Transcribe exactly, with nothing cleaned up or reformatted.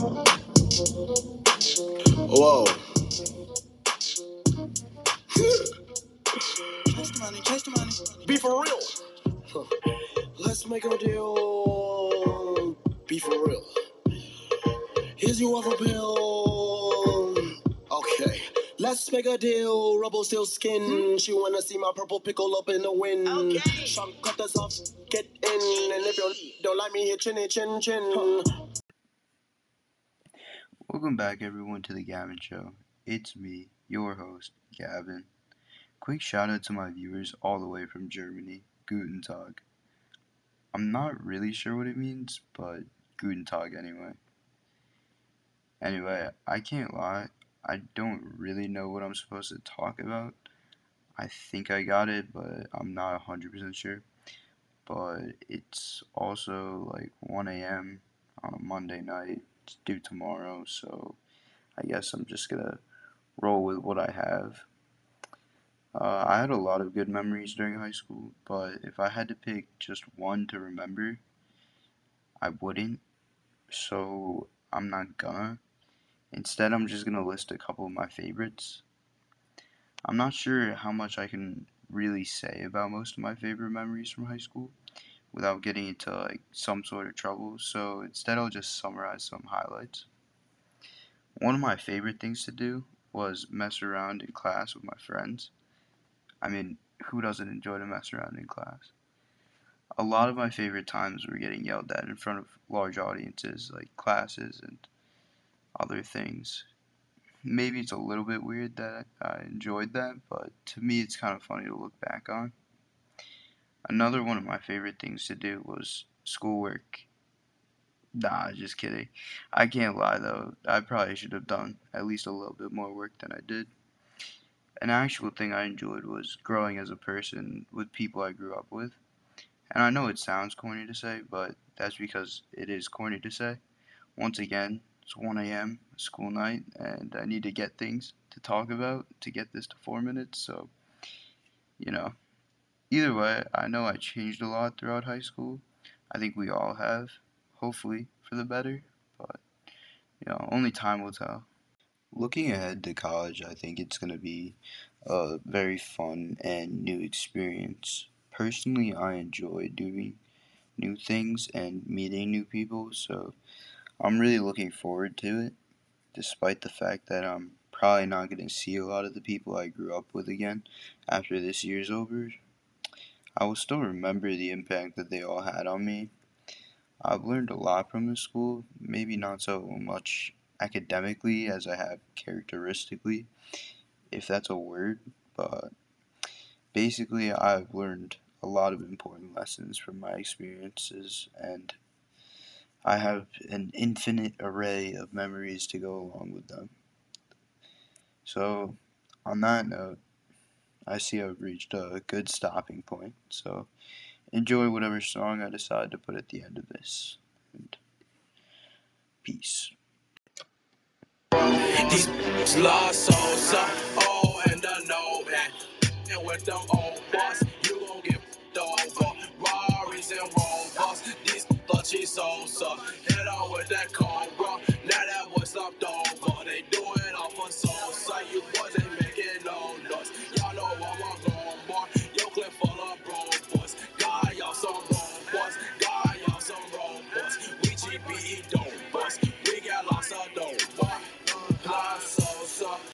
Whoa. Chase the money, chase the money. Be for real. Let's make a deal. Be for real. Here's your other bill. Okay. Let's make a deal. Rubble seal skin. She wanna see my purple pickle up in the wind. Okay. Some cutters off. Get in. And if you don't like me, hit chinny chin chin. Welcome back, everyone, to the Gavin Show. It's me, your host, Gavin. Quick shout out to my viewers all the way from Germany, Guten Tag. I'm not really sure what it means, but Guten Tag anyway. Anyway, I can't lie, I don't really know what I'm supposed to talk about. I think I got it, but I'm not one hundred percent sure. But it's also like one a m on a Monday night. Due tomorrow, so I guess I'm just gonna roll with what I have. Uh, I had a lot of good memories during high school, but if I had to pick just one to remember, I wouldn't, so I'm not gonna. Instead, I'm just gonna list a couple of my favorites. I'm not sure how much I can really say about most of my favorite memories from high school without getting into like some sort of trouble, so instead I'll just summarize some highlights. One of my favorite things to do was mess around in class with my friends. I mean, who doesn't enjoy to mess around in class? A lot of my favorite times were getting yelled at in front of large audiences, like classes and other things. Maybe it's a little bit weird that I enjoyed that, but to me it's kind of funny to look back on. Another one of my favorite things to do was schoolwork. Nah, just kidding. I can't lie though, I probably should have done at least a little bit more work than I did. An actual thing I enjoyed was growing as a person with people I grew up with. And I know it sounds corny to say, but that's because it is corny to say. Once again, it's one a m, school night, and I need to get things to talk about to get this to four minutes, so, you know. Either way, I know I changed a lot throughout high school. I think we all have, hopefully for the better, but you know, only time will tell. Looking ahead to college, I think it's going to be a very fun and new experience. Personally, I enjoy doing new things and meeting new people, so I'm really looking forward to it, despite the fact that I'm probably not going to see a lot of the people I grew up with again after this year's over. I will still remember the impact that they all had on me. I've learned a lot from this school, maybe not so much academically as I have characteristically, if that's a word, but basically I've learned a lot of important lessons from my experiences, and I have an infinite array of memories to go along with them. So, on that note, I see I've reached a good stopping point, so enjoy whatever song I decide to put at the end of this, and peace. These bitches love souls, oh, and I know that. And with them old boss, you gon' get over. Rari's and Rovers, these bitches souls, hit on with that Cobra. Now that was stopped over, they do it off on Sosa. You wasn't making no noise. We got lots of dough.